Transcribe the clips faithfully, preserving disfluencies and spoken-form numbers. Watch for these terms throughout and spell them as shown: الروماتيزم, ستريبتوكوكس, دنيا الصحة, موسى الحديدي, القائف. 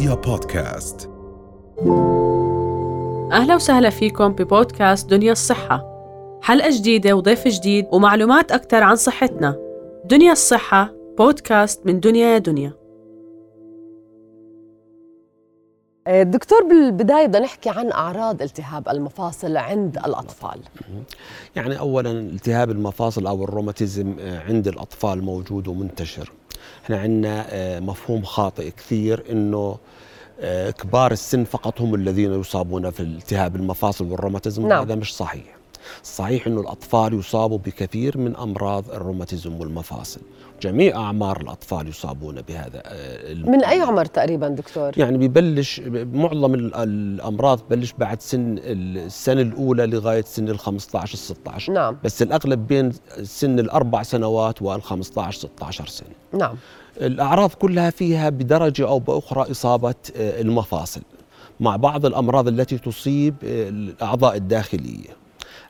رؤيا بودكاست. أهلا وسهلا فيكم ببودكاست دنيا الصحة، حلقة جديدة وضيف جديد ومعلومات أكتر عن صحتنا. دنيا الصحة، بودكاست من دنيا يا دنيا. دكتور، بالبداية بدنا نحكي عن أعراض التهاب المفاصل عند الأطفال. يعني أولاً التهاب المفاصل أو الروماتيزم عند الأطفال موجود ومنتشر. احنا عندنا مفهوم خاطئ كثير إنه كبار السن فقط هم الذين يصابون في التهاب المفاصل والروماتيزم. نعم. هذا مش صحيح. صحيح إنه الأطفال يصابوا بكثير من أمراض الروماتيزم والمفاصل، جميع أعمار الأطفال يصابون بهذا. من أي عمر تقريباً دكتور؟ يعني ببلش معظم الأمراض ببلش بعد سن السنة الأولى لغاية سن الخمسة عشر ستة عشر. نعم. بس الأغلب بين سن الأربع سنوات والخمسة عشر ستة عشر سنة. نعم. الأعراض كلها فيها بدرجة أو بأخرى إصابة المفاصل مع بعض الأمراض التي تصيب الأعضاء الداخلية.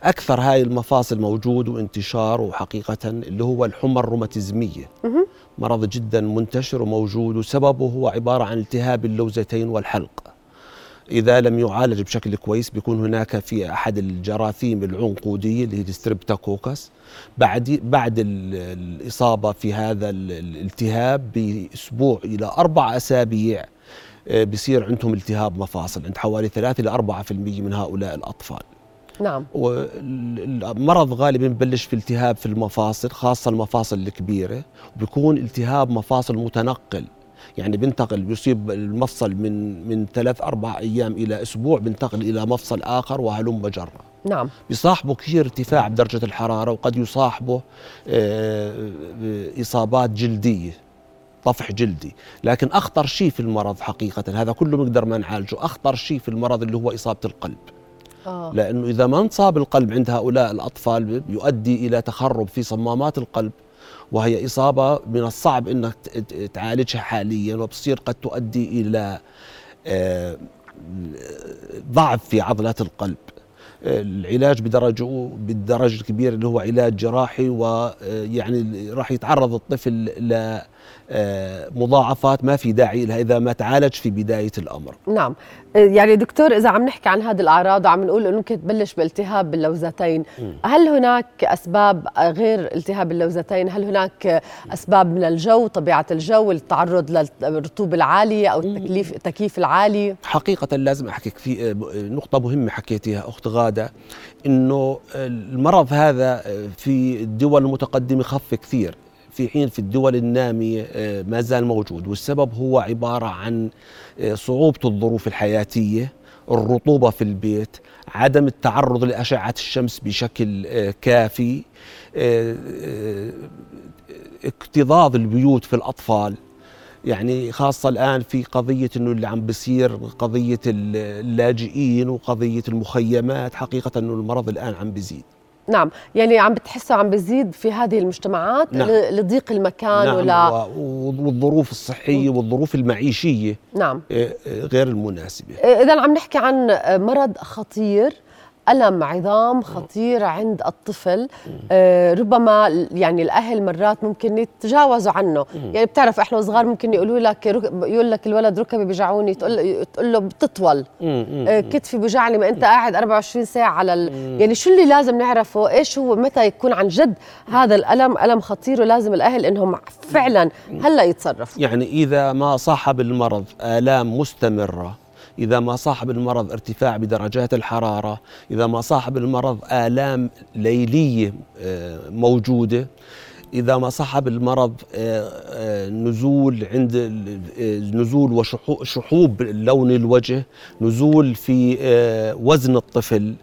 أكثر هاي المفاصل موجود وانتشار، وحقيقة اللي هو الحمى الروماتيزمية مرض جدا منتشر وموجود، وسببه هو عبارة عن التهاب اللوزتين والحلق. إذا لم يعالج بشكل كويس بيكون هناك في أحد الجراثيم العنقودية اللي هي ستريبتوكوكس. بعد بعد الإصابة في هذا الالتهاب بأسبوع إلى أربع أسابيع بيصير عندهم التهاب مفاصل عند حوالي ثلاثة إلى أربعة في المية من هؤلاء الأطفال. نعم. والمرض غالبا ببلش في التهاب في المفاصل، خاصة المفاصل الكبيرة، وبيكون التهاب مفاصل متنقل. يعني بنتقل، بيصيب المفصل من من ثلاث أربع أيام إلى أسبوع بنتقل إلى مفصل آخر وهلم جرة. نعم. بيصاحبه كثير ارتفاع بدرجة الحرارة، وقد يصاحبه إصابات جلدية، طفح جلدي. لكن أخطر شيء في المرض حقيقة، هذا كله بنقدر ما نعالجه، أخطر شيء في المرض اللي هو إصابة القلب. آه. لأنه إذا ما انصاب القلب عند هؤلاء الأطفال يؤدي إلى تخرب في صمامات القلب، وهي إصابة من الصعب أنك تعالجها حاليا، وبصير قد تؤدي إلى ضعف في عضلات القلب. العلاج بدرجه بالدرجة الكبيرة اللي هو علاج جراحي، ويعني راح يتعرض الطفل لمضاعفات ما في داعي لها إذا ما تعالج في بداية الأمر. نعم. يعني دكتور، إذا عم نحكي عن هذه الأعراض وعم نقول إنه ممكن تبلش بالتهاب باللوزتين، هل هناك أسباب غير التهاب اللوزتين؟ هل هناك أسباب من الجو، طبيعة الجو، التعرض للرطوبة العالية أو التكليف التكييف العالي؟ حقيقة لازم أحكيك في نقطة مهمة حكيتيها أخت غادة، إنه المرض هذا في الدول المتقدمة خف كثير، في حين في الدول النامية ما زال موجود. والسبب هو عبارة عن صعوبة الظروف الحياتية، الرطوبة في البيت، عدم التعرض لأشعة الشمس بشكل كافي، اكتظاظ البيوت في الأطفال. يعني خاصة الآن في قضية إنه اللي عم بصير قضية اللاجئين وقضية المخيمات، حقيقة إنه المرض الآن عم بيزيد. نعم. يعني عم بتحسه عم بزيد في هذه المجتمعات. نعم. لضيق المكان. نعم. ولا والظروف الصحية والظروف المعيشية. نعم. غير المناسبة. إذا عم نحكي عن مرض خطير، ألم عظام خطير عند الطفل. آه ربما يعني الأهل مرات ممكن يتجاوزوا عنه. يعني بتعرف إحنا صغار ممكن يقولوا لك، يقول لك الولد ركبي بيجعوني، تقول له بتطول، آه كتفي بيجعني، ما أنت قاعد أربعة وعشرين ساعة على ال... يعني شو اللي لازم نعرفه؟ إيش هو متى يكون عن جد هذا الألم ألم خطير ولازم الأهل إنهم فعلا هلا يتصرفوا؟ يعني إذا ما صاحب المرض آلام مستمرة، إذا ما صاحب المرض ارتفاع بدرجات الحرارة، إذا ما صاحب المرض آلام ليلية موجودة، إذا ما صاحب المرض نزول عند نزول وشحوب لون الوجه، نزول في وزن الطفل،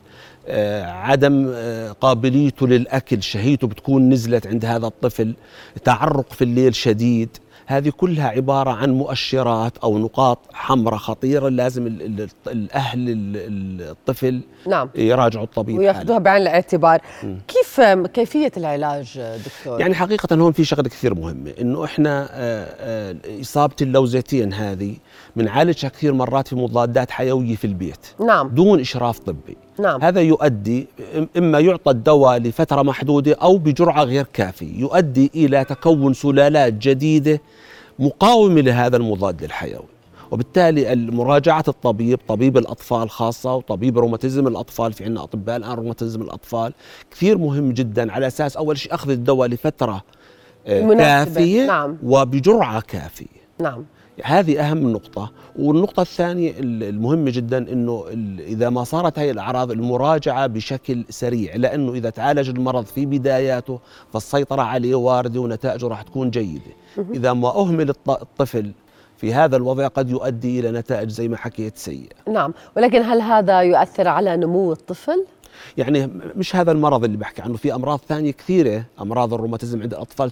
عدم قابليته للأكل، شهيته بتكون نزلت عند هذا الطفل، تعرق في الليل شديد، هذه كلها عبارة عن مؤشرات أو نقاط حمراء خطيرة لازم الأهل الطفل نعم. يراجعوا الطبيب ويأخذوها بعين الاعتبار. م. كيف كيفية العلاج دكتور؟ يعني حقيقة هون في شغلة كثير مهمة، إنه إحنا إصابة اللوزتين هذه بنعالجها كثير مرات في مضادات حيوية في البيت. نعم. دون إشراف طبي. نعم. هذا يؤدي إما يعطى الدواء لفترة محدودة أو بجرعة غير كافية، يؤدي إلى تكون سلالات جديدة مقاومة لهذا المضاد الحيوي، وبالتالي المراجعة الطبيب، طبيب الأطفال خاصة وطبيب روماتيزم الأطفال، في عندنا أطباء الآن روماتيزم الأطفال، كثير مهم جدا على أساس أول شيء أخذ الدواء لفترة كافية. نعم. وبجرعة كافية. نعم، هذه أهم نقطة. والنقطة الثانية المهمة جدا أنه إذا ما صارت هاي الأعراض المراجعة بشكل سريع، لأنه إذا تعالج المرض في بداياته فالسيطرة عليه واردة ونتائجه راح تكون جيدة. إذا ما أهمل الطفل في هذا الوضع قد يؤدي إلى نتائج زي ما حكيت سيئة. نعم، ولكن هل هذا يؤثر على نمو الطفل؟ يعني مش هذا المرض اللي بحكي عنه، في أمراض ثانية كثيرة، أمراض الروماتيزم عند الأطفال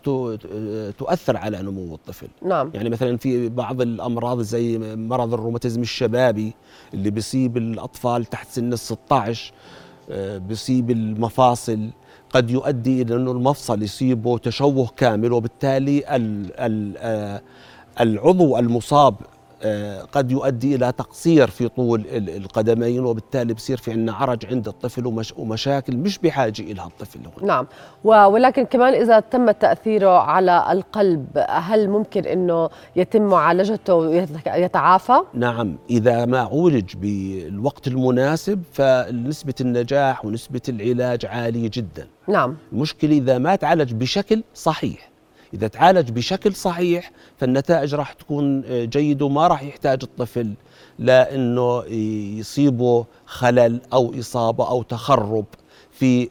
تؤثر على نمو الطفل. نعم. يعني مثلا في بعض الأمراض زي مرض الروماتيزم الشبابي اللي بيصيب الأطفال تحت سن الستة عشر، بيصيب المفاصل، قد يؤدي إلى أنه المفصل يصيبه تشوه كامل، وبالتالي ال ال العضو المصاب قد يؤدي إلى تقصير في طول القدمين، وبالتالي بصير في عنا عرج عند الطفل ومش ومشاكل مش بحاجة إلها الطفل هنا. نعم، ولكن كمان إذا تم تأثيره على القلب هل ممكن أنه يتم معالجته ويتعافى؟ نعم، إذا ما عولج بالوقت المناسب فنسبة النجاح ونسبة العلاج عالية جدا. نعم، المشكلة إذا ما تعالج بشكل صحيح. إذا تعالج بشكل صحيح فالنتائج راح تكون جيدة، وما راح يحتاج الطفل لا إنه يصيبه خلل أو إصابة أو تخرب في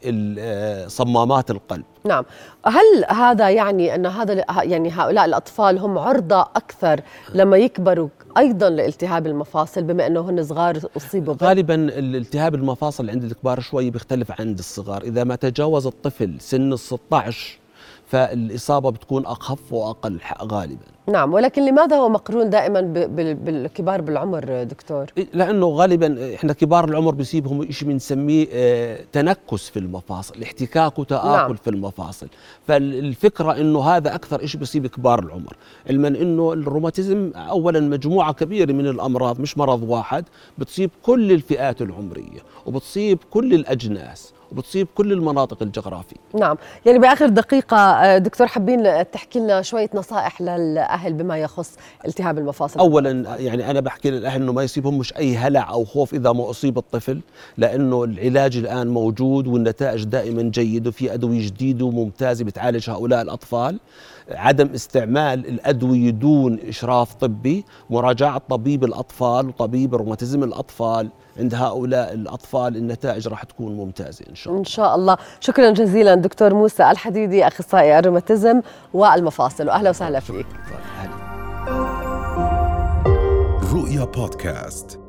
صمامات القلب. نعم، هل هذا يعني أن هذا يعني هؤلاء الأطفال هم عرضة أكثر لما يكبروا أيضاً لالتهاب المفاصل بما أنه هن صغار أصيبوا؟ غالباً الالتهاب المفاصل عند الكبار شوي بيختلف عند الصغار، إذا ما تجاوز الطفل سن الستة عشر فالإصابة بتكون أخف وأقل غالباً. نعم، ولكن لماذا هو مقرون دائماً بالكبار بالعمر دكتور؟ لأنه غالباً إحنا كبار العمر بيصيبهم شيء بنسميه تنكس في المفاصل، احتكاك وتآكل. نعم. في المفاصل، فالفكرة إنه هذا أكثر شيء بيصيب كبار العمر، علماً إنه الروماتيزم أولاً مجموعة كبيرة من الأمراض مش مرض واحد، بتصيب كل الفئات العمرية وبتصيب كل الأجناس وبتصيب كل المناطق الجغرافية. نعم، يعني بآخر دقيقة دكتور حابين تحكي لنا شوية نصائح للأهل بما يخص التهاب المفاصل. أولا يعني أنا بحكي للأهل إنه ما يصيبهم مش أي هلع أو خوف إذا ما أصيب الطفل، لأنه العلاج الآن موجود والنتائج دائما جيدة، وفي أدوية جديدة وممتازة بتعالج هؤلاء الأطفال. عدم استعمال الأدوية دون إشراف طبي، مراجعة طبيب الأطفال وطبيب روماتيزم الأطفال عند هؤلاء الأطفال، النتائج راح تكون ممتازة إن شاء الله. إن شاء الله. شكرا جزيلا دكتور موسى الحديدي، أخصائي الروماتيزم والمفاصل، وأهلا وسهلا فيك. رؤيا بودكاست.